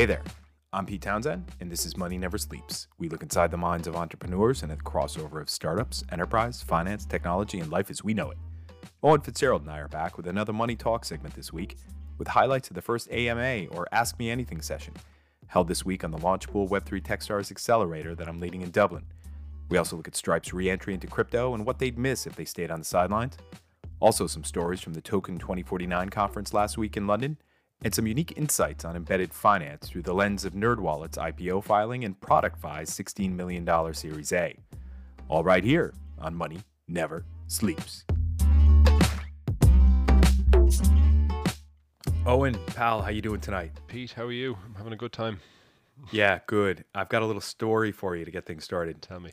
Hey there, I'm Pete Townsend, and this is Money Never Sleeps. We look inside the minds of entrepreneurs and at the crossover of startups, enterprise, finance, technology, and life as we know it. Owen Fitzgerald and I are back with another Money Talk segment this week, with highlights of the first AMA, or Ask Me Anything session, held this week on the Launchpool Web3 Techstars Accelerator that I'm leading in Dublin. We also look at Stripe's re-entry into crypto and what they'd miss if they stayed on the sidelines. Also some stories from the Token 2049 conference last week in London, and some unique insights on embedded finance through the lens of NerdWallet's IPO filing and ProductFi's $16 million Series A. All right here on Money Never Sleeps. Owen, pal, how you doing tonight? Pete, how are you? I'm having a good time. Yeah, good. I've got a little story for you to get things started. Tell me.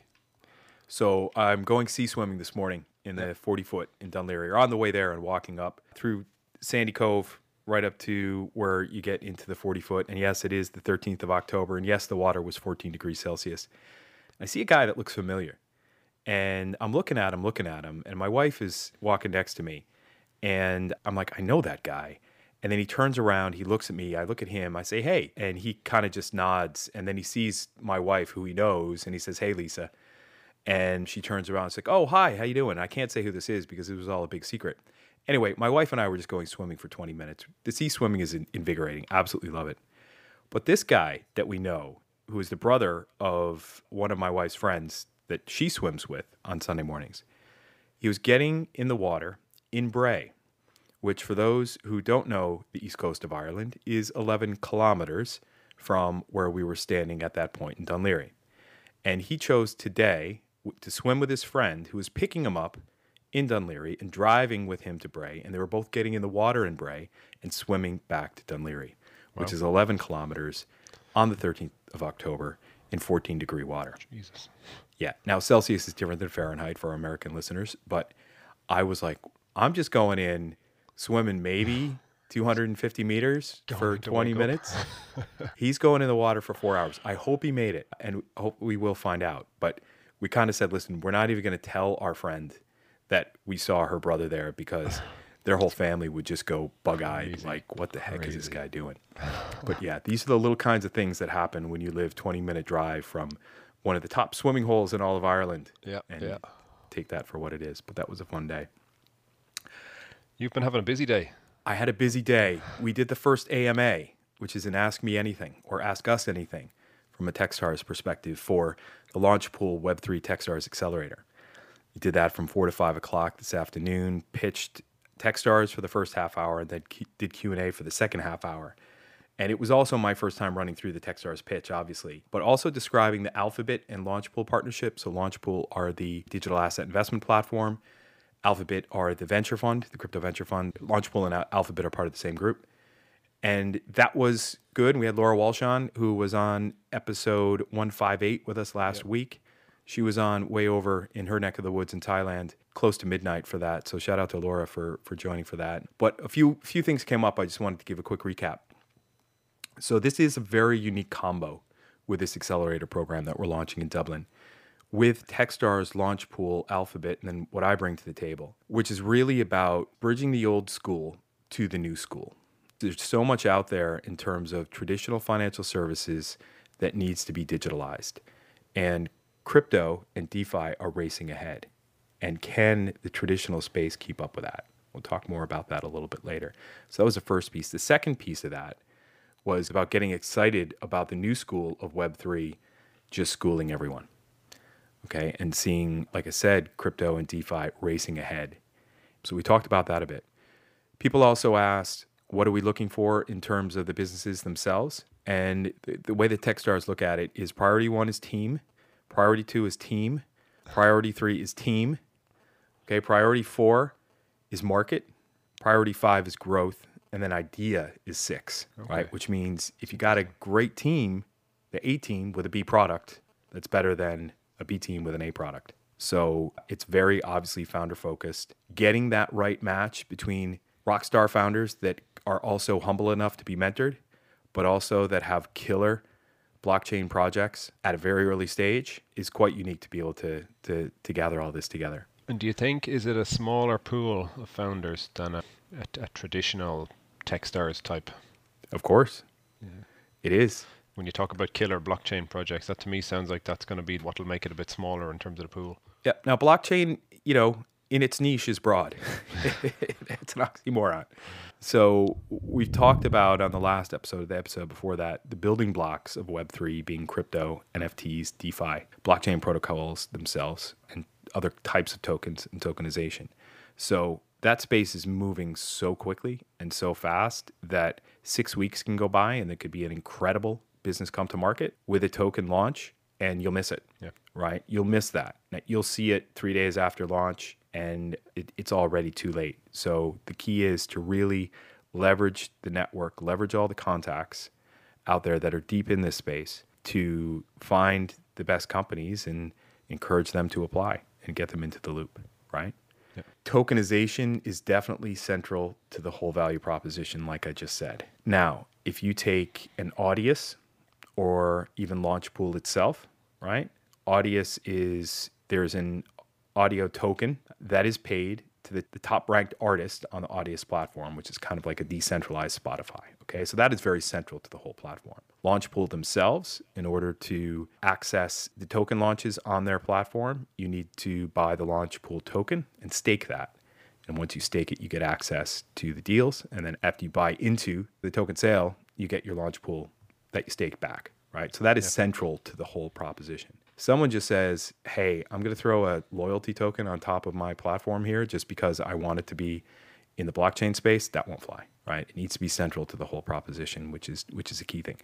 So I'm going sea swimming this morning in the 40-foot in Dunleary, or on the way there and walking up through Sandy Cove, right up to where you get into the 40-foot. And yes, it is the 13th of October. And yes, the water was 14 degrees Celsius. I see a guy that looks familiar. And I'm looking at him. And my wife is walking next to me. And I'm like, I know that guy. And then he turns around. He looks at me. I look at him. I say, hey. And he kind of just nods. And then he sees my wife, who he knows. And he says, hey, Lisa. And she turns around. It's like, oh, hi. How you doing? I can't say who this is because it was all a big secret. Anyway, my wife and I were just going swimming for 20 minutes. The sea swimming is invigorating. Absolutely love it. But this guy that we know, who is the brother of one of my wife's friends that she swims with on Sunday mornings, he was getting in the water in Bray, which for those who don't know the east coast of Ireland is 11 kilometers from where we were standing at that point in Dunleary. And he chose today to swim with his friend who was picking him up in Dunleary and driving with him to Bray, and they were both getting in the water in Bray and swimming back to Dunleary, which is 11 kilometers on the 13th of October in 14-degree water. Jesus. Yeah. Now, Celsius is different than Fahrenheit for our American listeners, but I was like, I'm just going in, swimming maybe 250 meters for 20 minutes. He's going in the water for 4 hours. I hope he made it, and I hope we will find out. But we kind of said, listen, we're not even going to tell our friend that we saw her brother there because their whole family would just go bug-eyed, like, what the heck is this guy doing? But yeah, these are the little kinds of things that happen when you live 20-minute drive from one of the top swimming holes in all of Ireland. Yeah, and take that for what it is. But that was a fun day. You've been having a busy day. I had a busy day. We did the first AMA, which is an Ask Me Anything or Ask Us Anything from a Techstars perspective for the Launchpool Web3 Techstars Accelerator. We did that from 4 to 5 o'clock this afternoon, pitched Techstars for the first half hour, and then did Q&A for the second half hour. And it was also my first time running through the Techstars pitch, obviously, but also describing the Alphabet and Launchpool partnership. So Launchpool are the digital asset investment platform. Alphabet are the venture fund, the crypto venture fund. Launchpool and Alphabet are part of the same group. And that was good. We had Laura Walsh on, who was on episode 158 with us last week. She was on way over in her neck of the woods in Thailand, close to midnight for that. So shout out to Laura for joining for that. But a few things came up. I just wanted to give a quick recap. So this is a very unique combo with this accelerator program that we're launching in Dublin with Techstars, Launchpool, Alphabet, and then what I bring to the table, which is really about bridging the old school to the new school. There's so much out there in terms of traditional financial services that needs to be digitalized. And crypto and DeFi are racing ahead. And can the traditional space keep up with that? We'll talk more about that a little bit later. So that was the first piece. The second piece of that was about getting excited about the new school of Web3 just schooling everyone. Okay, and seeing, like I said, crypto and DeFi racing ahead. So we talked about that a bit. People also asked, what are we looking for in terms of the businesses themselves? And the way that Techstars look at it is priority one is team. Priority two is team. Priority three is team. Okay, priority four is market. Priority five is growth. And then idea is six, right? Which means if you got a great team, the A team with a B product, that's better than a B team with an A product. So it's very obviously founder focused. Getting that right match between rockstar founders that are also humble enough to be mentored, but also that have killer blockchain projects at a very early stage is quite unique to be able to gather all this together. And do you think, is it a smaller pool of founders than a traditional Techstars type? Of course. Yeah. It is. When you talk about killer blockchain projects, that to me sounds like that's going to be what will make it a bit smaller in terms of the pool. Yeah. Now, blockchain, you know, in its niche is broad. It's an oxymoron. So we've talked about on the last episode, the episode before that, the building blocks of Web3 being crypto, NFTs, DeFi, blockchain protocols themselves, and other types of tokens and tokenization. So that space is moving so quickly and so fast that 6 weeks can go by and there could be an incredible business come to market with a token launch and you'll miss it, right? You'll miss that. You'll see it 3 days after launch, and it's already too late. So the key is to really leverage the network, leverage all the contacts out there that are deep in this space to find the best companies and encourage them to apply and get them into the loop, right? Yep. Tokenization is definitely central to the whole value proposition, like I just said. Now, if you take an Audius or even Launchpool itself, right? Audius is, there's an audio token that is paid to the top-ranked artist on the Audius platform, which is kind of like a decentralized Spotify, okay? So that is very central to the whole platform. Launchpool themselves, in order to access the token launches on their platform, you need to buy the Launchpool token and stake that. And once you stake it, you get access to the deals. And then after you buy into the token sale, you get your Launchpool that you stake back, right? So that is central to the whole proposition. Someone just says, hey, I'm going to throw a loyalty token on top of my platform here just because I want it to be in the blockchain space, that won't fly, right? It needs to be central to the whole proposition, which is a key thing.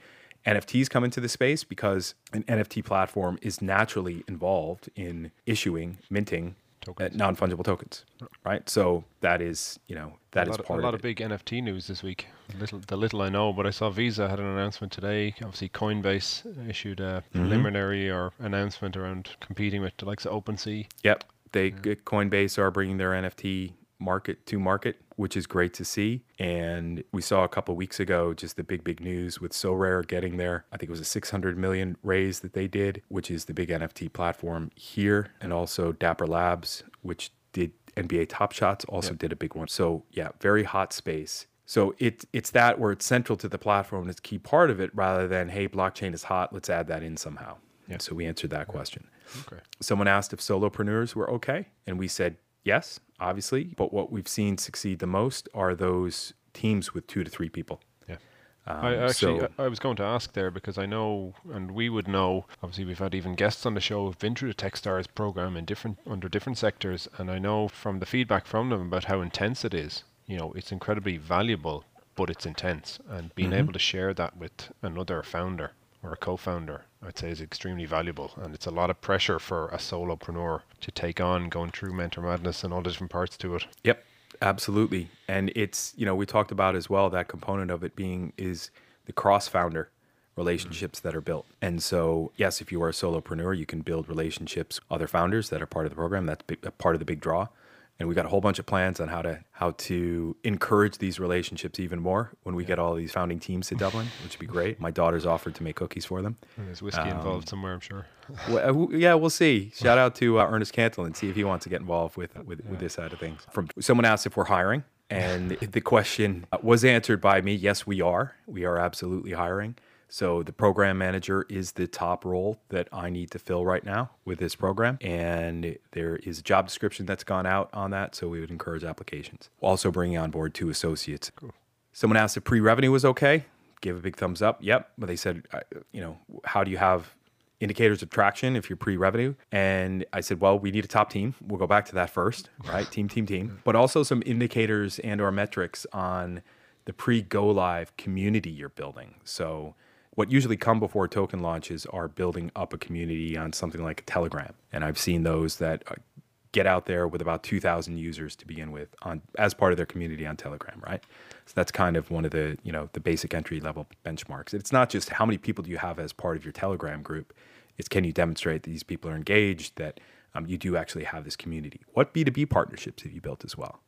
NFTs come into the space because an NFT platform is naturally involved in issuing, minting tokens. Non-fungible tokens, right? So that is, you know, that is part of it. A lot of big NFT news this week. The little I know, but I saw Visa had an announcement today. Obviously, Coinbase issued a preliminary or announcement around competing with the likes of OpenSea. Yep, Coinbase are bringing their NFT market to market, which is great to see. And we saw a couple of weeks ago just the big news with So Rare getting there. I think it was a 600 million raise that they did, which is the big NFT platform here, and also Dapper Labs, which did NBA Top Shots, also did a big one. So yeah, very hot space. So it's that where it's central to the platform and it's a key part of it, rather than, hey, blockchain is hot, let's add that in somehow. Yeah. So we answered that question. Okay. Someone asked if solopreneurs were okay, and we said yes, obviously, but what we've seen succeed the most are those teams with 2 to 3 people. Yeah. I was going to ask there because I know, and we would know, obviously we've had even guests on the show who've been through the Techstars program in different sectors, and I know from the feedback from them about how intense it is. You know, it's incredibly valuable, but it's intense, and being able to share that with another founder or a co-founder, I'd say, is extremely valuable. And it's a lot of pressure for a solopreneur to take on, going through Mentor Madness and all the different parts to it. Yep, absolutely. And it's, you know, we talked about as well, that component of it being is the cross-founder relationships that are built. And so, yes, if you are a solopreneur, you can build relationships with other founders that are part of the program. That's a part of the big draw. And we got a whole bunch of plans on how to encourage these relationships even more when we get all these founding teams to Dublin, which would be great. My daughter's offered to make cookies for them. And there's whiskey involved somewhere, I'm sure. Well, yeah, we'll see. Shout out to Ernest Cantle and see if he wants to get involved with this side of things. Someone asked if we're hiring, and the question was answered by me. Yes, we are. We are absolutely hiring. So the program manager is the top role that I need to fill right now with this program. And there is a job description that's gone out on that. So we would encourage applications. Also bringing on board 2 associates. Cool. Someone asked if pre-revenue was okay. Give a big thumbs up. Yep. But they said, you know, how do you have indicators of traction if you're pre-revenue? And I said, well, we need a top team. We'll go back to that first, right? Team. But also some indicators and or metrics on the pre-go live community you're building. So what usually come before token launches are building up a community on something like Telegram. And I've seen those that get out there with about 2,000 users to begin with as part of their community on Telegram, right? So that's kind of one of the, you know, the basic entry level benchmarks. It's not just how many people do you have as part of your Telegram group. It's can you demonstrate that these people are engaged, that you do actually have this community. What B2B partnerships have you built as well,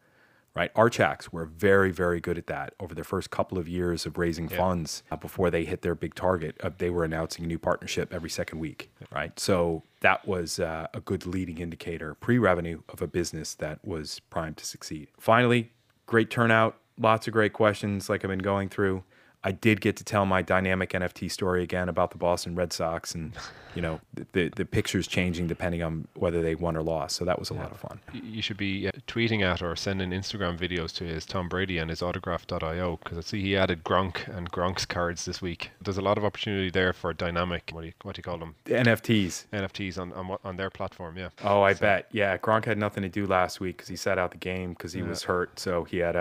right? Archax were very, very good at that. Over their first couple of years of raising funds before they hit their big target, they were announcing a new partnership every second week, right? So that was a good leading indicator, pre-revenue, of a business that was primed to succeed. Finally, great turnout, lots of great questions like I've been going through. I did get to tell my dynamic NFT story again about the Boston Red Sox and, you know, the pictures changing depending on whether they won or lost. So that was a lot of fun. You should be tweeting at or sending Instagram videos to his Tom Brady and his autograph.io, because I see he added Gronk and Gronk's cards this week. There's a lot of opportunity there for dynamic, what do you call them? The NFTs. NFTs on their platform, yeah. Oh, I bet. Yeah, Gronk had nothing to do last week because he sat out the game because he was hurt. So he had,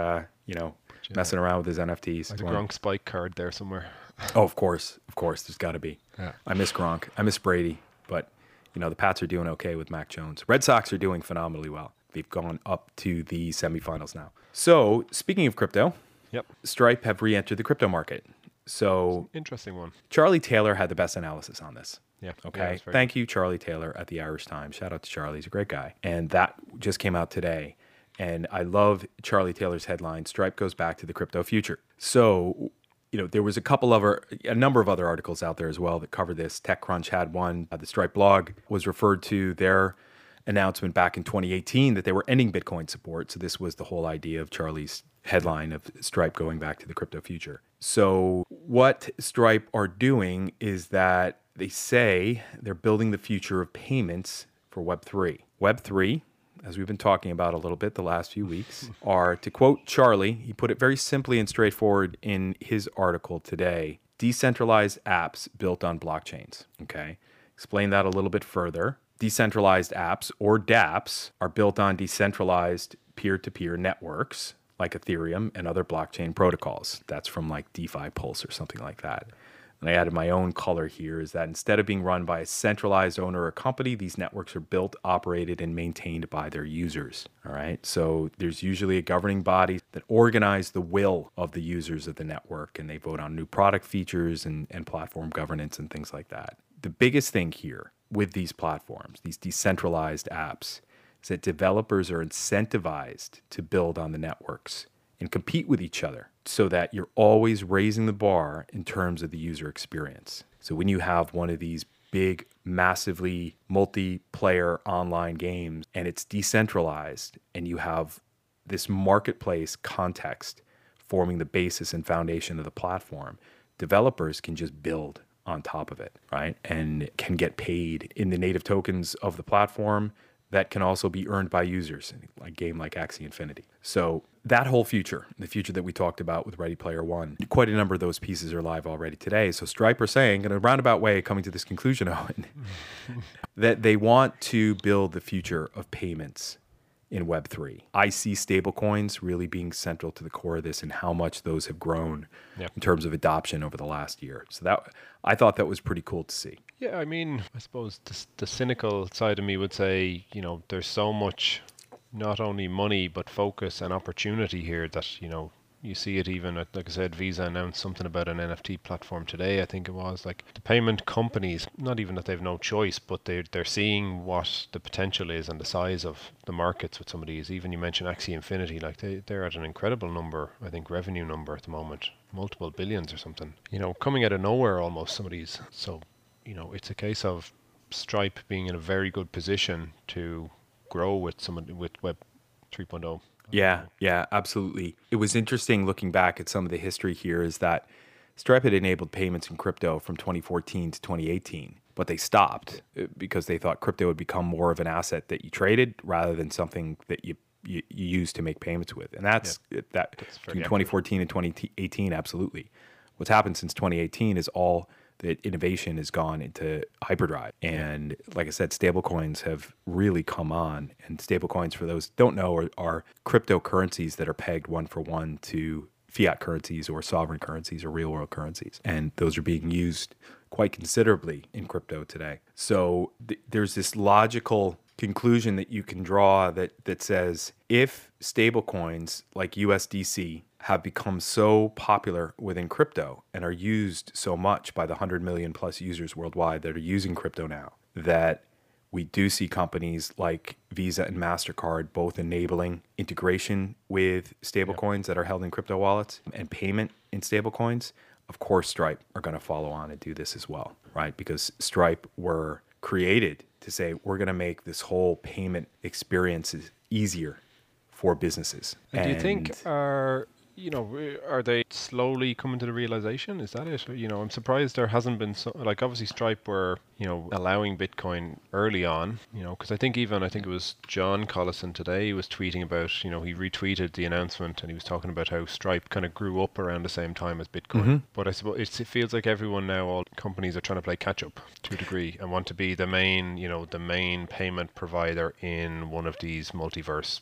messing around with his NFTs. There's a Gronk spike card there somewhere. Oh, of course, there's got to be. Yeah. I miss Gronk. I miss Brady. But, you know, the Pats are doing okay with Mac Jones. Red Sox are doing phenomenally well. They've gone up to the semifinals now. So, speaking of crypto, Stripe have re-entered the crypto market. So, interesting one. Charlie Taylor had the best analysis on this. Yeah. Okay. Yeah, thank you, Charlie Taylor at the Irish Times. Shout out to Charlie. He's a great guy. And that just came out today. And I love Charlie Taylor's headline, Stripe goes back to the crypto future. So, you know, there was a number of other articles out there as well that covered this. TechCrunch had one. The Stripe blog was referred to their announcement back in 2018 that they were ending Bitcoin support. So this was the whole idea of Charlie's headline of Stripe going back to the crypto future. So what Stripe are doing is that they say they're building the future of payments for Web3. Web3, as we've been talking about a little bit the last few weeks, are, to quote Charlie, he put it very simply and straightforward in his article today, decentralized apps built on blockchains. Okay, explain that a little bit further. Decentralized apps, or dApps, are built on decentralized peer-to-peer networks like Ethereum and other blockchain protocols. That's from like DeFi Pulse or something like that. And I added my own color here, is that instead of being run by a centralized owner or company, these networks are built, operated, and maintained by their users. All right. So there's usually a governing body that organize the will of the users of the network, and they vote on new product features and platform governance and things like that. The biggest thing here with these platforms, these decentralized apps, is that developers are incentivized to build on the networks and compete with each other, so that you're always raising the bar in terms of the user experience. So when you have one of these big, massively multiplayer online games and it's decentralized and you have this marketplace context forming the basis and foundation of the platform, developers can just build on top of it, right? And can get paid in the native tokens of the platform that can also be earned by users in a game like Axie Infinity. So that whole future, the future that we talked about with Ready Player One, quite a number of those pieces are live already today. So Stripe are saying, in a roundabout way, coming to this conclusion, Owen, that they want to build the future of payments in Web3. I see stablecoins really being central to the core of this and how much those have grown in terms of adoption over the last year. So that, I thought that was pretty cool to see. Yeah, I mean, I suppose the cynical side of me would say, you know, there's so much, not only money, but focus and opportunity here that, you know, you see it even at, like I said, Visa announced something about an NFT platform today, I think it was. Like, the payment companies, not even that they've no choice, but they're seeing what the potential is and the size of the markets with some of these. Even you mentioned Axie Infinity, like they're at an incredible number, I think revenue number at the moment, multiple billions or something. You know, coming out of nowhere almost, some of these. So, you know, it's a case of Stripe being in a very good position to grow with Web 3.0. Yeah, absolutely. It was interesting looking back at some of the history here, is that Stripe had enabled payments in crypto from 2014 to 2018, but they stopped because they thought crypto would become more of an asset that you traded rather than something that you used to make payments with. And that's between 2014 and 2018, absolutely. What's happened since 2018 is all that innovation has gone into hyperdrive. And like I said, stablecoins have really come on. And stablecoins, for those who don't know, are cryptocurrencies that are pegged one for one to fiat currencies or sovereign currencies or real world currencies. And those are being used quite considerably in crypto today. So there's this logical conclusion that you can draw that says, if stablecoins like USDC have become so popular within crypto and are used so much by the 100 million plus users worldwide that are using crypto now, that we do see companies like Visa and MasterCard both enabling integration with stablecoins that are held in crypto wallets and payment in stablecoins, of course Stripe are going to follow on and do this as well, right? Because Stripe were created to say, we're going to make this whole payment experience easier for businesses. And do you think our you know, are they slowly coming to the realization? Is that it? You know, I'm surprised there hasn't been so, like, obviously Stripe were, you know, allowing Bitcoin early on, you know, because I think it was John Collison today was tweeting about, you know, he retweeted the announcement and he was talking about how Stripe kind of grew up around the same time as Bitcoin. Mm-hmm. But I suppose it feels like everyone now, all companies are trying to play catch up to a degree and want to be the main, you know, the main payment provider in one of these multiverse,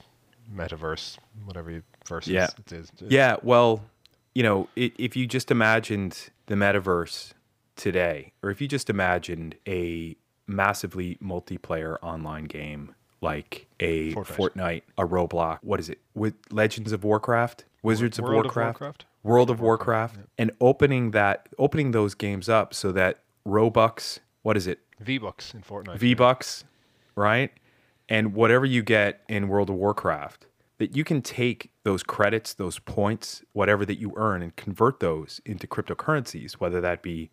metaverse, whatever you versus yeah. it is. Yeah, well, you know, if you just imagined the metaverse today, or if you just imagined a massively multiplayer online game like a Fortnite, a Roblox, what is it? With Legends of Warcraft, World of Warcraft, yeah. And opening those games up so that Robux, what is it? V Bucks in Fortnite. V Bucks, right? And whatever you get in World of Warcraft, that you can take those credits, those points, whatever that you earn, and convert those into cryptocurrencies, whether that be,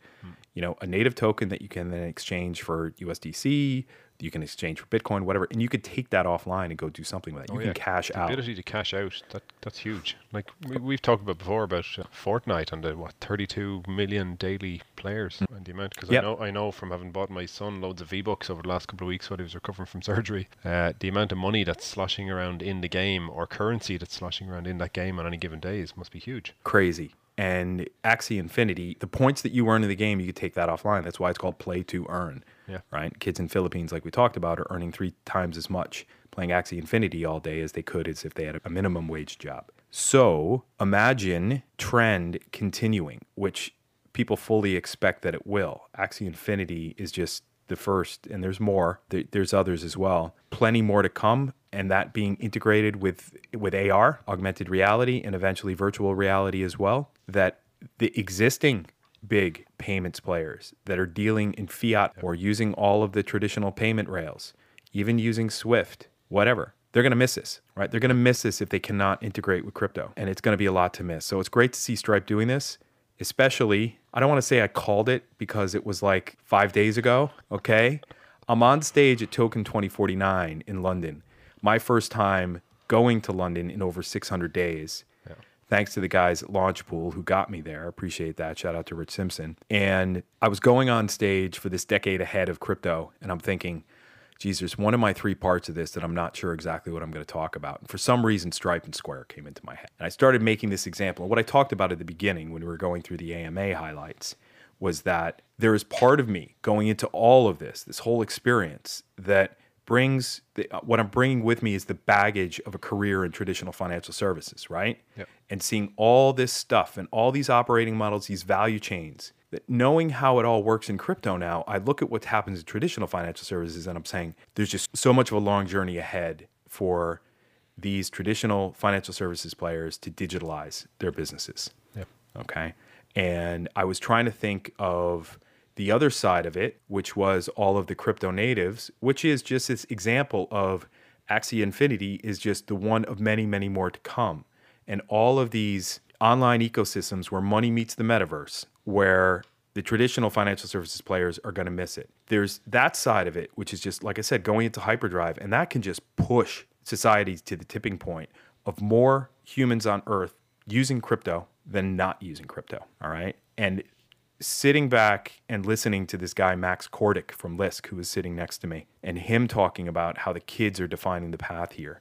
you know, a native token that you can then exchange for USDC, you can exchange for Bitcoin, whatever, and you could take that offline and go do something with it. You can cash out. The ability to cash out, that's huge. Like we've talked about before about Fortnite and the, 32 million daily players and the amount, because I know from having bought my son loads of V-Bucks over the last couple of weeks while he was recovering from surgery, the amount of money that's sloshing around in the game or currency that's sloshing around in that game on any given days must be huge. Crazy. And Axie Infinity, the points that you earn in the game, you could take that offline. That's why it's called play to earn. Yeah. Right? Kids in Philippines, like we talked about, are earning 3 times as much playing Axie Infinity all day as they could as if they had a minimum wage job. So imagine trend continuing, which people fully expect that it will. Axie Infinity is just the first, and there's more. There's others as well. Plenty more to come, and that being integrated with AR, augmented reality, and eventually virtual reality as well, that the existing big payments players that are dealing in fiat or using all of the traditional payment rails, even using SWIFT, whatever, they're going to miss this, right? They're going to miss this if they cannot integrate with crypto, and it's going to be a lot to miss. So it's great to see Stripe doing this, especially, I don't want to say I called it because it was like 5 days ago, okay? I'm on stage at Token 2049 in London. My first time going to London in over 600 days. Yeah. Thanks to the guys at Launchpool who got me there. Appreciate that. Shout out to Rich Simpson. And I was going on stage for this decade ahead of crypto. And I'm thinking, geez, there's one of my 3 parts of this that I'm not sure exactly what I'm going to talk about. And for some reason, Stripe and Square came into my head. And I started making this example. And what I talked about at the beginning when we were going through the AMA highlights was that there is part of me going into all of this whole experience that brings what I'm bringing with me is the baggage of a career in traditional financial services, right? Yep. And seeing all this stuff and all these operating models, these value chains, that knowing how it all works in crypto now, I look at what happens in traditional financial services and I'm saying there's just so much of a long journey ahead for these traditional financial services players to digitalize their businesses. Yep. Okay. And I was trying to think of the other side of it, which was all of the crypto natives, which is just this example of Axie Infinity is just the one of many, many more to come. And all of these online ecosystems where money meets the metaverse, where the traditional financial services players are going to miss it. There's that side of it, which is just, like I said, going into hyperdrive, and that can just push society to the tipping point of more humans on Earth using crypto than not using crypto, all right? And sitting back and listening to this guy, Max Kordick from Lisk, who was sitting next to me, and him talking about how the kids are defining the path here.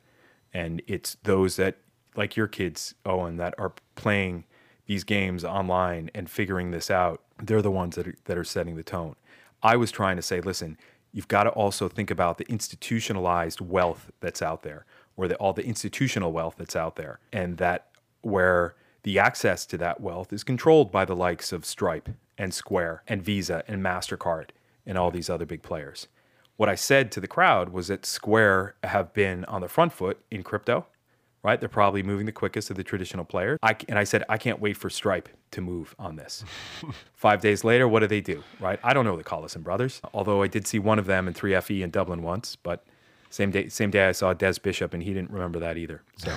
And it's those that, like your kids, Owen, that are playing these games online and figuring this out. They're the ones that are setting the tone. I was trying to say, listen, you've got to also think about the institutionalized wealth that's out there, or all the institutional wealth that's out there, and that where the access to that wealth is controlled by the likes of Stripe and Square and Visa and MasterCard and all these other big players. What I said to the crowd was that Square have been on the front foot in crypto, right? They're probably moving the quickest of the traditional players. And I said, I can't wait for Stripe to move on this. 5 days later, what do they do, right? I don't know the Collison brothers, although I did see one of them in 3FE in Dublin once, but same day I saw Des Bishop, and he didn't remember that either. So,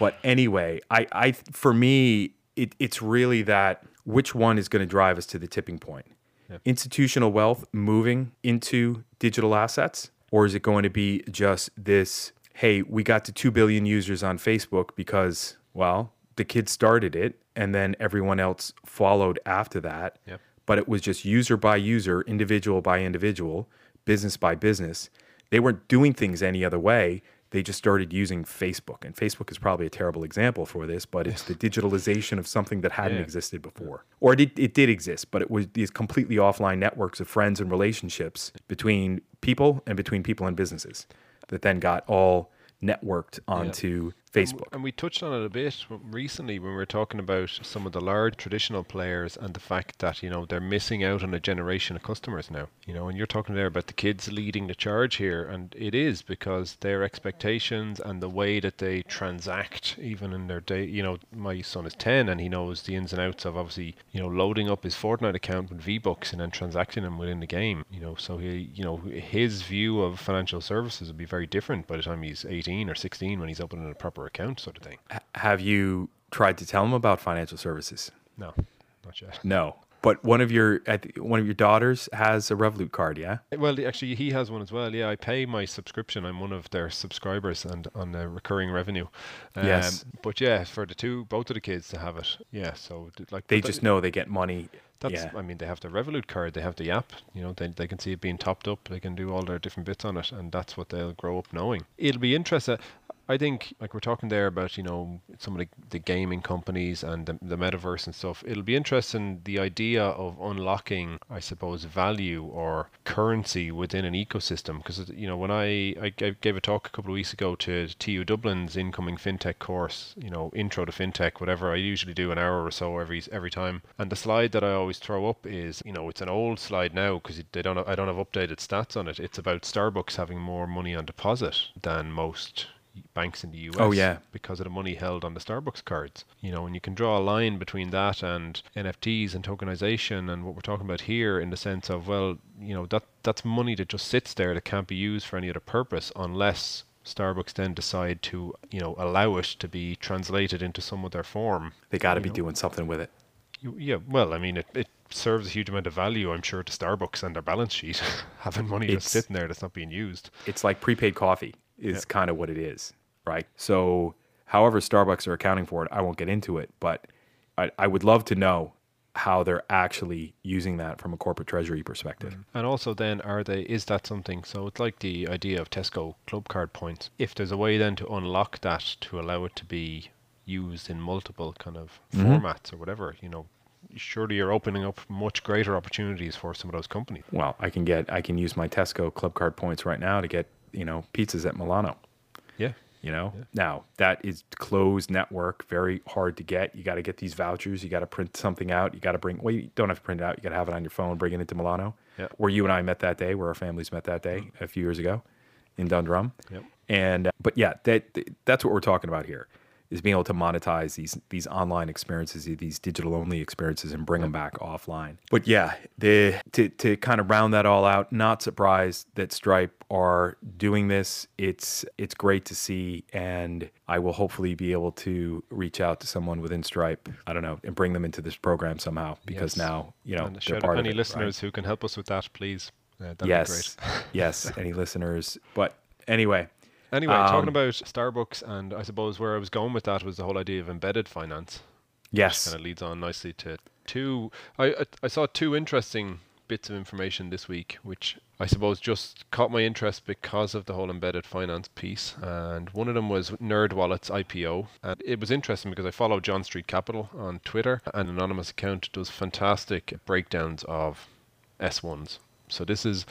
but anyway, I for me, it's really that which one is going to drive us to the tipping point? Yep. Institutional wealth moving into digital assets? Or is it going to be just this, hey, we got to 2 billion users on Facebook because, well, the kid started it and then everyone else followed after that. Yep. But it was just user by user, individual by individual, business by business. They weren't doing things any other way. They just started using Facebook. And Facebook is probably a terrible example for this, but it's the digitalization of something that hadn't existed before. Or it did exist, but it was these completely offline networks of friends and relationships between people and businesses that then got all networked onto Facebook. And we touched on it a bit recently when we were talking about some of the large traditional players and the fact that, you know, they're missing out on a generation of customers now, you know, and you're talking there about the kids leading the charge here. And it is because their expectations and the way that they transact, even in their day, you know, my son is 10 and he knows the ins and outs of obviously, you know, loading up his Fortnite account with V Bucks and then transacting them within the game, you know, so he, you know, his view of financial services will be very different by the time he's 18 or 16 when he's opening a proper account sort of thing. Have you tried to tell them about financial services? No, not yet. No, but one of your daughters has a Revolut card, yeah? Well, actually, he has one as well. Yeah, I pay my subscription. I'm one of their subscribers and on a recurring revenue. Yes. But yeah, for both of the kids to have it. Yeah, so like they just know they get money. That's, yeah. I mean, they have the Revolut card, they have the app, you know, they can see it being topped up, they can do all their different bits on it, and that's what they'll grow up knowing. It'll be interesting. I think, like we're talking there about, you know, some of the gaming companies and the metaverse and stuff, it'll be interesting, the idea of unlocking, I suppose, value or currency within an ecosystem. Because, you know, when I gave a talk a couple of weeks ago to TU Dublin's incoming fintech course, you know, intro to fintech, whatever, I usually do an hour or so every time. And the slide that I always throw up is, you know, it's an old slide now because I don't have updated stats on it. It's about Starbucks having more money on deposit than most banks in the US because of the money held on the Starbucks cards, you know, and you can draw a line between that and NFTs and tokenization and what we're talking about here in the sense of, well, you know, that's money that just sits there that can't be used for any other purpose unless Starbucks then decide to, you know, allow it to be translated into some other form. They got to be doing something with it. Yeah, well, I mean, it serves a huge amount of value, I'm sure, to Starbucks and their balance sheet, having money just sitting there that's not being used. It's like prepaid coffee is kind of what it is, right? So however Starbucks are accounting for it, I won't get into it, but I would love to know how they're actually using that from a corporate treasury perspective. Mm-hmm. And also then, is that something? So it's like the idea of Tesco Club Card points. If there's a way then to unlock that, to allow it to be used in multiple kind of formats or whatever, you know, surely you're opening up much greater opportunities for some of those companies. Well, I can use my Tesco Club Card points right now to get, you know, pizzas at Milano. Yeah. You know, now that is closed network, very hard to get. You got to get these vouchers. You got to print something out. You got to you don't have to print it out. You got to have it on your phone, bring it into Milano. Yeah. Where you and I met that day, where our families met that day a few years ago in Dundrum. Yep. And, but yeah, that's what we're talking about here, is being able to monetize these online experiences, these digital-only experiences, and bring them back offline. But yeah, to kind of round that all out, not surprised that Stripe are doing this. It's great to see, and I will hopefully be able to reach out to someone within Stripe, I don't know, and bring them into this program somehow, because now, you know, they're part of it. Any listeners who can help us with that, please. That'd be great. Yes, any listeners. But anyway... talking about Starbucks, and I suppose where I was going with that was the whole idea of embedded finance. Yes. Which kind of leads on nicely to I saw two interesting bits of information this week, which I suppose just caught my interest because of the whole embedded finance piece. And one of them was NerdWallet's IPO. And it was interesting because I follow John Street Capital on Twitter. An anonymous account does fantastic breakdowns of S1s. So this is...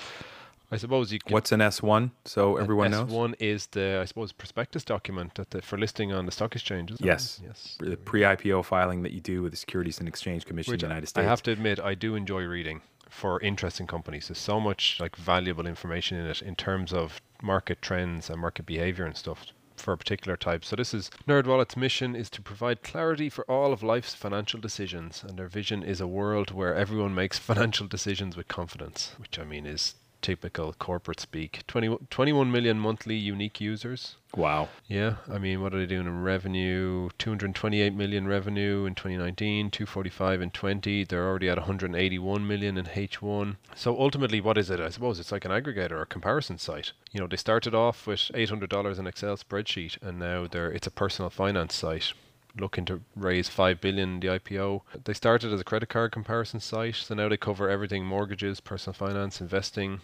I suppose what's an S1? So everyone knows. S1 is the, I suppose, prospectus document for listing on the stock exchanges. Yes. The pre-IPO filing that you do with the Securities and Exchange Commission in the United States. I have to admit, I do enjoy reading for interesting companies. There's so much like valuable information in it in terms of market trends and market behavior and stuff for a particular type. So this is NerdWallet's mission is to provide clarity for all of life's financial decisions, and their vision is a world where everyone makes financial decisions with confidence, which I mean is typical corporate speak. 21 million monthly unique users. Wow. Yeah. I mean, what are they doing in revenue? 228 million revenue in 2019, 245 in 20. They're already at 181 million in H1. So ultimately, what is it? I suppose it's like an aggregator or a comparison site. You know, they started off with $800 in Excel spreadsheet, and now it's a personal finance site. looking to raise $5 billion in the IPO. They started as a credit card comparison site, so now they cover everything: mortgages, personal finance, investing,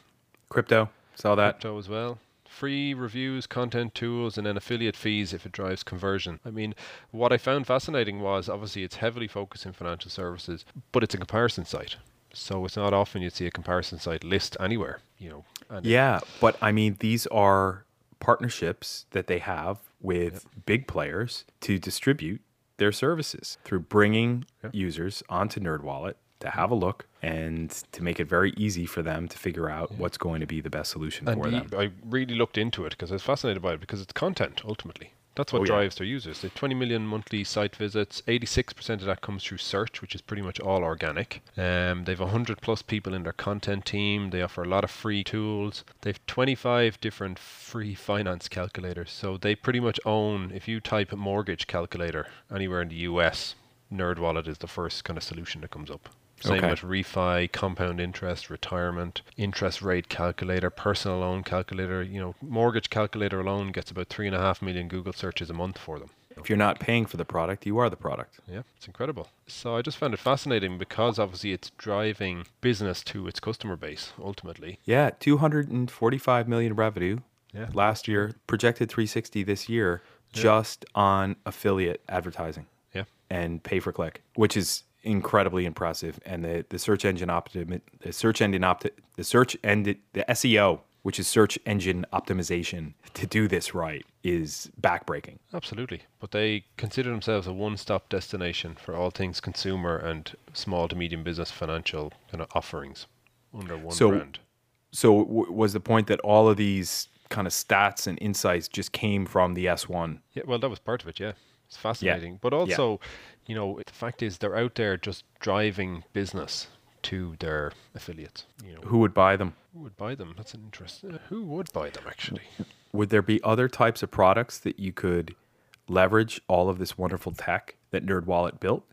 crypto. Saw that. Crypto as well. Free reviews, content tools, and then affiliate fees if it drives conversion. I mean, what I found fascinating was obviously it's heavily focused in financial services, but it's a comparison site. So it's not often you'd see a comparison site list anywhere, you know. And yeah, but I mean, these are partnerships that they have with big players to distribute their services through bringing users onto NerdWallet to have a look and to make it very easy for them to figure out what's going to be the best solution and for them. I really looked into it because I was fascinated by it, because it's content ultimately. That's what drives their users. They have 20 million monthly site visits. 86% of that comes through search, which is pretty much all organic. They have 100 plus people in their content team. They offer a lot of free tools. They have 25 different free finance calculators. So they pretty much own, if you type mortgage calculator anywhere in the US, NerdWallet is the first kind of solution that comes up. Same with refi, compound interest, retirement, interest rate calculator, personal loan calculator. You know, mortgage calculator alone gets about 3.5 million Google searches a month for them. If you're not paying for the product, you are the product. Yeah, it's incredible. So I just found it fascinating because obviously it's driving business to its customer base ultimately. Yeah, 245 million revenue last year, projected 360 this year, just on affiliate advertising and pay for click, which is incredibly impressive. And the SEO, which is search engine optimization, to do this right is backbreaking. Absolutely. But they consider themselves a one-stop destination for all things consumer and small to medium business financial kind of offerings under one brand. So was the point that all of these kind of stats and insights just came from the S1? Yeah, well, that was part of it, yeah. It's fascinating. Yeah. But also, you know, the fact is they're out there just driving business to their affiliates. You know, who would buy them? Who would buy them? That's an interesting. Who would buy them, actually? Would there be other types of products that you could leverage all of this wonderful tech that NerdWallet built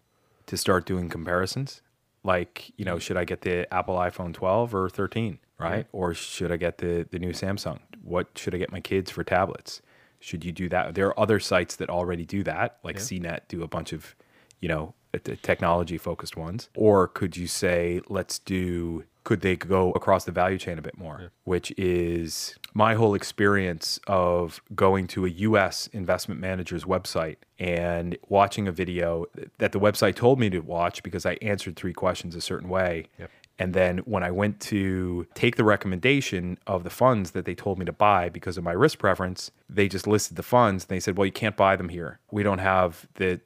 to start doing comparisons? Like, you know, should I get the Apple iPhone 12 or 13, right? Mm-hmm. Or should I get the new Samsung? What should I get my kids for tablets? Should you do that? There are other sites that already do that, like CNET do a bunch of, you know, technology-focused ones. Or could you say, could they go across the value chain a bit more? Yeah. Which is my whole experience of going to a U.S. investment manager's website and watching a video that the website told me to watch because I answered 3 questions a certain way. Yep. And then when I went to take the recommendation of the funds that they told me to buy because of my risk preference, they just listed the funds and they said, well, you can't buy them here. We don't have the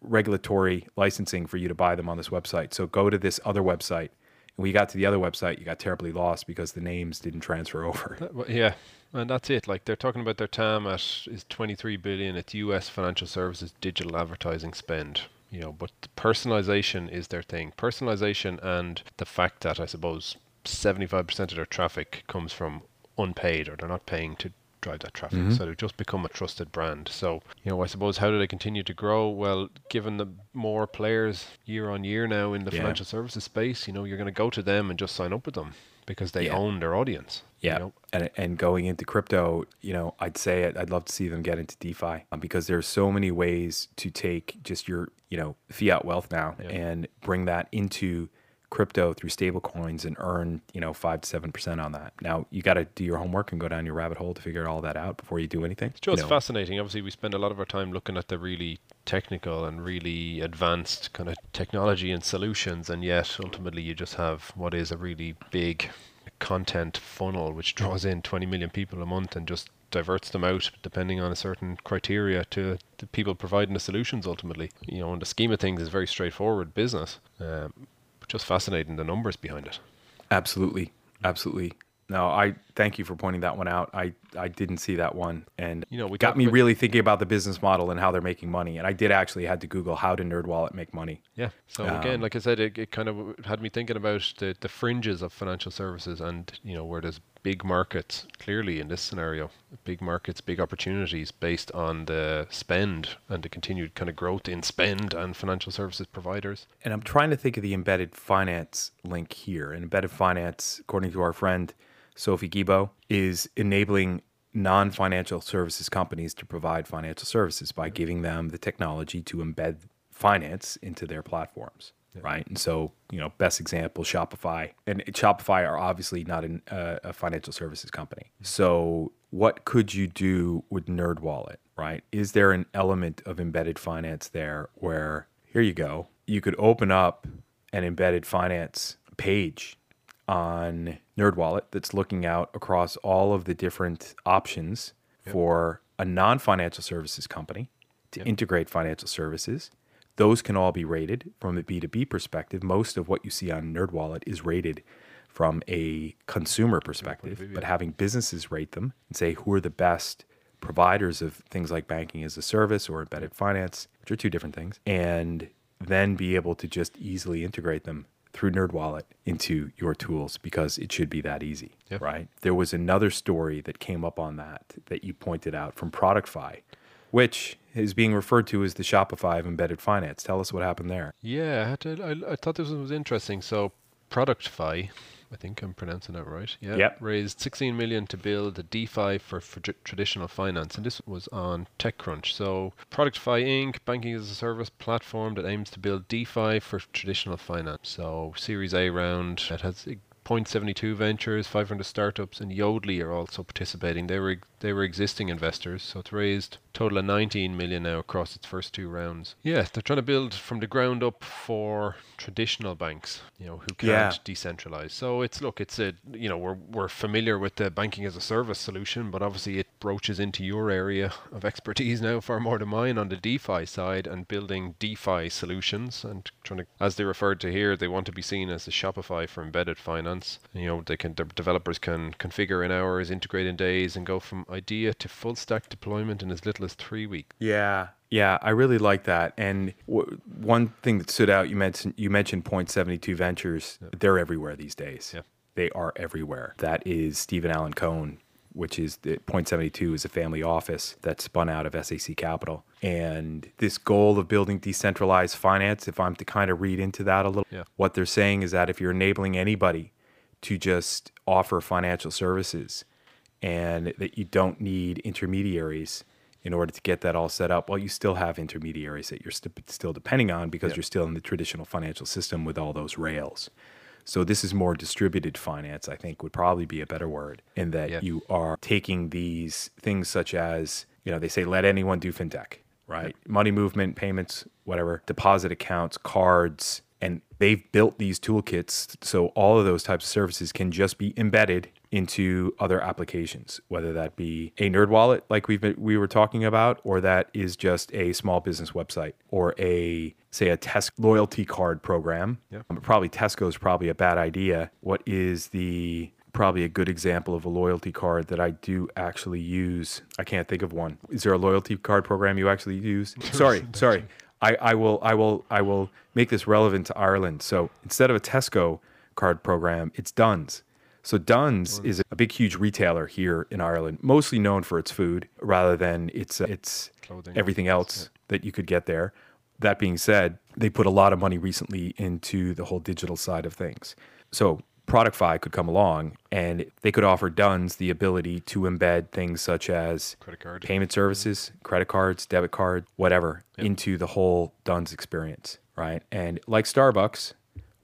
regulatory licensing for you to buy them on this website. So go to this other website. And when you got to the other website, you got terribly lost because the names didn't transfer over. Yeah, and that's it. Like, they're talking about their TAM is $23 billion. It's U.S. financial services digital advertising spend. You know, but personalization is their thing. Personalization and the fact that, I suppose, 75% of their traffic comes from unpaid, or they're not paying to drive that traffic. Mm-hmm. So they've just become a trusted brand. So, you know, I suppose, how do they continue to grow? Well, given the more players year on year now in the financial services space, you know, you're going to go to them and just sign up with them because they own their audience. Yeah. You know? And going into crypto, you know, I'd say I'd love to see them get into DeFi because there's so many ways to take just your, you know, fiat wealth now and bring that into crypto through stable coins and earn, you know, 5 to 7% on that. Now you got to do your homework and go down your rabbit hole to figure all that out before you do anything. It's just fascinating. Obviously, we spend a lot of our time looking at the really technical and really advanced kind of technology and solutions, and yet ultimately you just have what is a really big content funnel which draws in 20 million people a month and just diverts them out depending on a certain criteria to the people providing the solutions ultimately. You know, in the scheme of things, is very straightforward business. Just fascinating, the numbers behind it. Absolutely. No, I thank you for pointing that one out. I didn't see that one, and you know, we got me really thinking about the business model and how they're making money. And I did actually had to Google how to NerdWallet make money. Yeah. So again, like I said, it kind of had me thinking about the fringes of financial services, and you know, where there's big markets, clearly in this scenario, big markets, big opportunities based on the spend and the continued kind of growth in spend and financial services providers. And I'm trying to think of the embedded finance link here. And embedded finance, according to our friend Sophie Gibo, is enabling non-financial services companies to provide financial services by giving them the technology to embed finance into their platforms, right? And so, you know, best example, Shopify. And Shopify are obviously not a financial services company. So what could you do with NerdWallet, right? Is there an element of embedded finance there where, here you go, you could open up an embedded finance page on NerdWallet that's looking out across all of the different options for a non-financial services company to integrate financial services. Those can all be rated from a B2B perspective. Most of what you see on NerdWallet is rated from a consumer perspective, but having businesses rate them and say who are the best providers of things like banking as a service or embedded finance, which are two different things, and then be able to just easily integrate them through NerdWallet into your tools, because it should be that easy, right? There was another story that came up on that you pointed out from ProductFi, which is being referred to as the Shopify of embedded finance. Tell us what happened there. Yeah, I thought this was interesting. So ProductFi, I think I'm pronouncing that right. Yeah. Yep. Raised $16 million to build a DeFi for traditional finance. And this was on TechCrunch. So ProductFi Inc., banking as a service platform that aims to build DeFi for traditional finance. So Series A round that has 0.72 ventures, 500 startups, and Yodlee are also participating. They were existing investors, so it's raised a total of 19 million now across its first two rounds. Yes, they're trying to build from the ground up for traditional banks, you know, who can't decentralize. So we're familiar with the banking as a service solution, but obviously it broaches into your area of expertise now far more than mine on the DeFi side and building DeFi solutions, and trying to, as they referred to here, they want to be seen as the Shopify for embedded finance. You know, their developers can configure in hours, integrate in days, and go from idea to full stack deployment in as little as 3 weeks. Yeah, I really like that. And one thing that stood out, you mentioned 0.72 Ventures. Yeah. They're everywhere these days. Yeah. They are everywhere. That is Stephen Allen Cohn, which is the 0.72 is a family office that spun out of SAC Capital. And this goal of building decentralized finance, if I'm to kind of read into that a little, what they're saying is that if you're enabling anybody to just offer financial services and that you don't need intermediaries in order to get that all set up, well, you still have intermediaries that you're still depending on, because you're still in the traditional financial system with all those rails. So this is more distributed finance, I think, would probably be a better word, in that you are taking these things such as, you know, they say, let anyone do fintech, right? Yep. Money movement, payments, whatever, deposit accounts, cards, and they've built these toolkits so all of those types of services can just be embedded into other applications, whether that be a NerdWallet like we were talking about, or that is just a small business website, or a Tesco loyalty card program. Yeah. Probably Tesco's probably a bad idea. What is probably a good example of a loyalty card that I do actually use? I can't think of one. Is there a loyalty card program you actually use? Sorry. I will make this relevant to Ireland. So instead of a Tesco card program, it's Dunnes. So Dunnes is a big, huge retailer here in Ireland, mostly known for its food rather than its clothing, everything else that you could get there. That being said, they put a lot of money recently into the whole digital side of things. So ProductFi could come along and they could offer Dunnes the ability to embed things such as credit card, payment services, credit cards, debit card, whatever, into the whole Dunnes experience, right? And like Starbucks,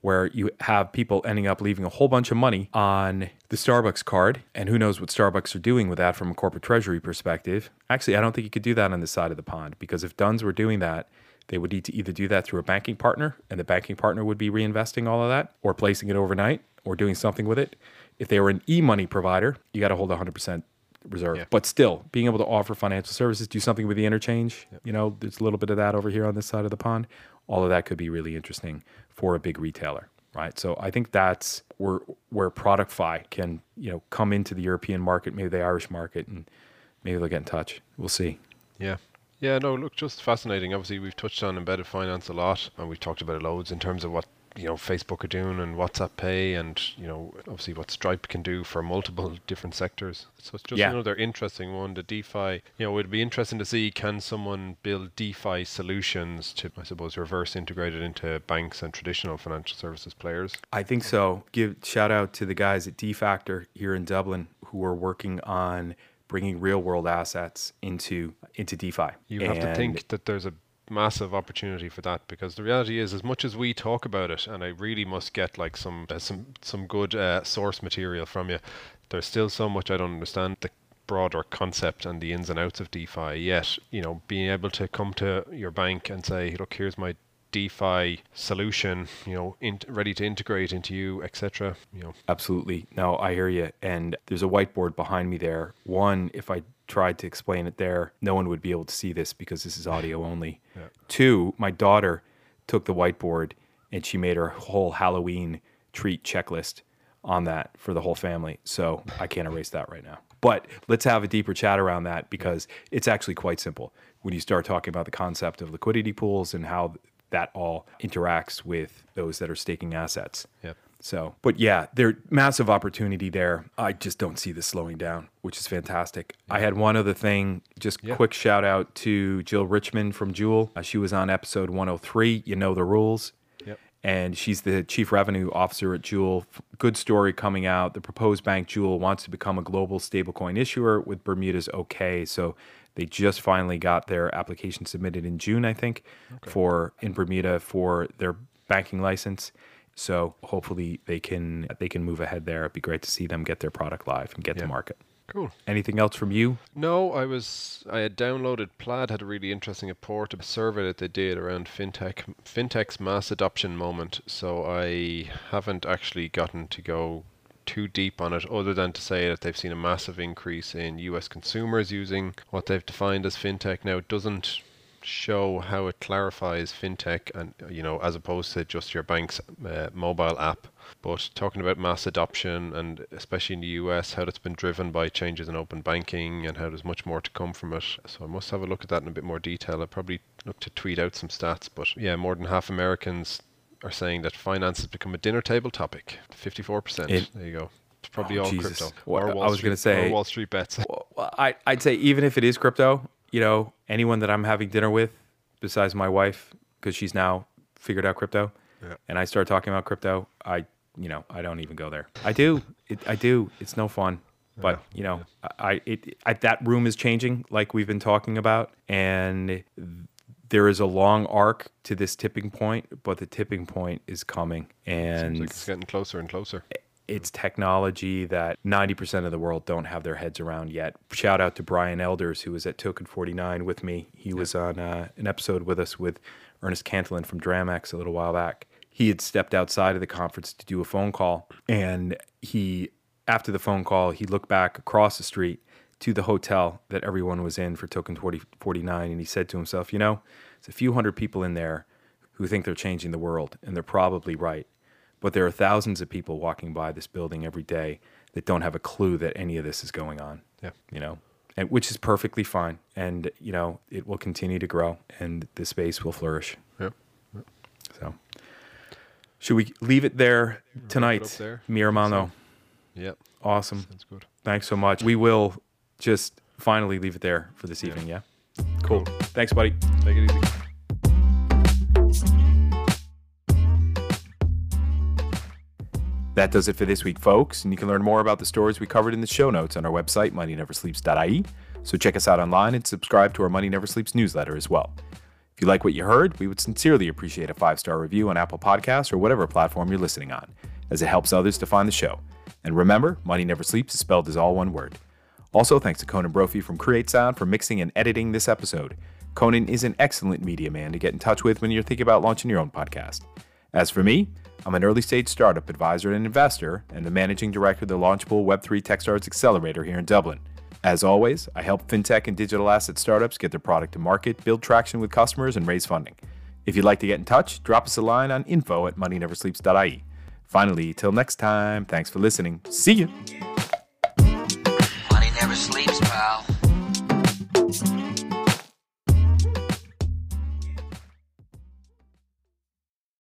where you have people ending up leaving a whole bunch of money on the Starbucks card, and who knows what Starbucks are doing with that from a corporate treasury perspective. Actually, I don't think you could do that on this side of the pond, because if Dunnes were doing that, they would need to either do that through a banking partner, and the banking partner would be reinvesting all of that, or placing it overnight, or doing something with it. If they were an e-money provider, you got to hold 100% reserve. Yeah. But still, being able to offer financial services, do something with the interchange. Yep. You know, there's a little bit of that over here on this side of the pond. All of that could be really interesting for a big retailer, right? So I think that's where ProductFi can, you know, come into the European market, maybe the Irish market, and maybe they'll get in touch. We'll see. Yeah. Yeah, no, look, just fascinating. Obviously, we've touched on embedded finance a lot, and we've talked about it loads in terms of what, you know, Facebook are doing, and WhatsApp Pay, and, you know, obviously what Stripe can do for multiple different sectors. So it's just another interesting one, the DeFi. You know, it'd be interesting to see, can someone build DeFi solutions to, I suppose, reverse integrate it into banks and traditional financial services players? I think so. Give shout out to the guys at DeFactor here in Dublin who are working on bringing real world assets into DeFi. You have to think that there's a massive opportunity for that, because the reality is, as much as we talk about it, and I really must get like some good source material from you, there's still so much I don't understand the broader concept and the ins and outs of DeFi yet. You know, being able to come to your bank and say, look, here's my DeFi solution, you know, ready to integrate into you, etc. You know. Absolutely. No, I hear you. And there's a whiteboard behind me there. One, if I tried to explain it there, no one would be able to see this because this is audio only. Yeah. Two, my daughter took the whiteboard and she made her whole Halloween treat checklist on that for the whole family. So I can't erase that right now. But let's have a deeper chat around that, because it's actually quite simple when you start talking about the concept of liquidity pools and how that all interacts with those that are staking assets. Yep. So, but yeah, there's massive opportunity there. I just don't see this slowing down, which is fantastic. Yeah. I had one other thing, just quick shout out to Jill Richmond from Jewel. She was on episode 103, You Know the Rules. Yep. And she's the chief revenue officer at Jewel. Good story coming out. The proposed bank Jewel wants to become a global stablecoin issuer with Bermuda's okay. So they just finally got their application submitted in June, I think, in Bermuda for their banking license. So hopefully they can move ahead there. It'd be great to see them get their product live and get to market. Cool. Anything else from you? No, I had downloaded Plaid, had a really interesting report, a survey that they did around fintech's mass adoption moment. So I haven't actually gotten to go too deep on it, other than to say that they've seen a massive increase in US consumers using what they've defined as fintech. Now, it doesn't show how it clarifies fintech, and you know, as opposed to just your bank's mobile app. But talking about mass adoption, and especially in the US, how that's been driven by changes in open banking and how there's much more to come from it. So I must have a look at that in a bit more detail. I'll probably look to tweet out some stats, but yeah, more than half Americans are saying that finance has become a dinner table topic. 54%. There you go. It's probably all Jesus. Crypto. Or I was going to say Wall Street bets. I'd say even if it is crypto, you know, anyone that I'm having dinner with, besides my wife, because she's now figured out crypto, and I start talking about crypto, I don't even go there. I do. It's no fun. But you know, that room is changing, like we've been talking about, and there is a long arc to this tipping point, but the tipping point is coming, and seems like it's getting closer and closer. It's technology that 90% of the world don't have their heads around yet. Shout out to Brian Elders, who was at Token 49 with me. He was on an episode with us with Ernest Cantillon from Dramax a little while back. He had stepped outside of the conference to do a phone call, and after the phone call, he looked back across the street to the hotel that everyone was in for Token 2049, and he said to himself, you know, there's a few hundred people in there who think they're changing the world, and they're probably right. But there are thousands of people walking by this building every day that don't have a clue that any of this is going on. Yeah. You know, and which is perfectly fine. And, you know, it will continue to grow and the space will flourish. Yep. Yep. So should we leave it there tonight, Miramano? Yep. Awesome. Sounds good. Thanks so much. We will just finally leave it there for this evening. Yeah. Cool. Thanks, buddy. Take it easy. That does it for this week, folks, and you can learn more about the stories we covered in the show notes on our website, moneyneversleeps.ie, so check us out online and subscribe to our Money Never Sleeps newsletter as well. If you like what you heard, we would sincerely appreciate a 5-star review on Apple Podcasts or whatever platform you're listening on, as it helps others to find the show. And remember, Money Never Sleeps is spelled as all one word. Also, thanks to Conan Brophy from Create Sound for mixing and editing this episode. Conan is an excellent media man to get in touch with when you're thinking about launching your own podcast. As for me, I'm an early-stage startup advisor and investor, and the managing director of the Launchpool Web3 Techstars Accelerator here in Dublin. As always, I help fintech and digital asset startups get their product to market, build traction with customers, and raise funding. If you'd like to get in touch, drop us a line on info@moneyneversleeps.ie. Finally, till next time, thanks for listening. See ya! Money never sleeps, pal.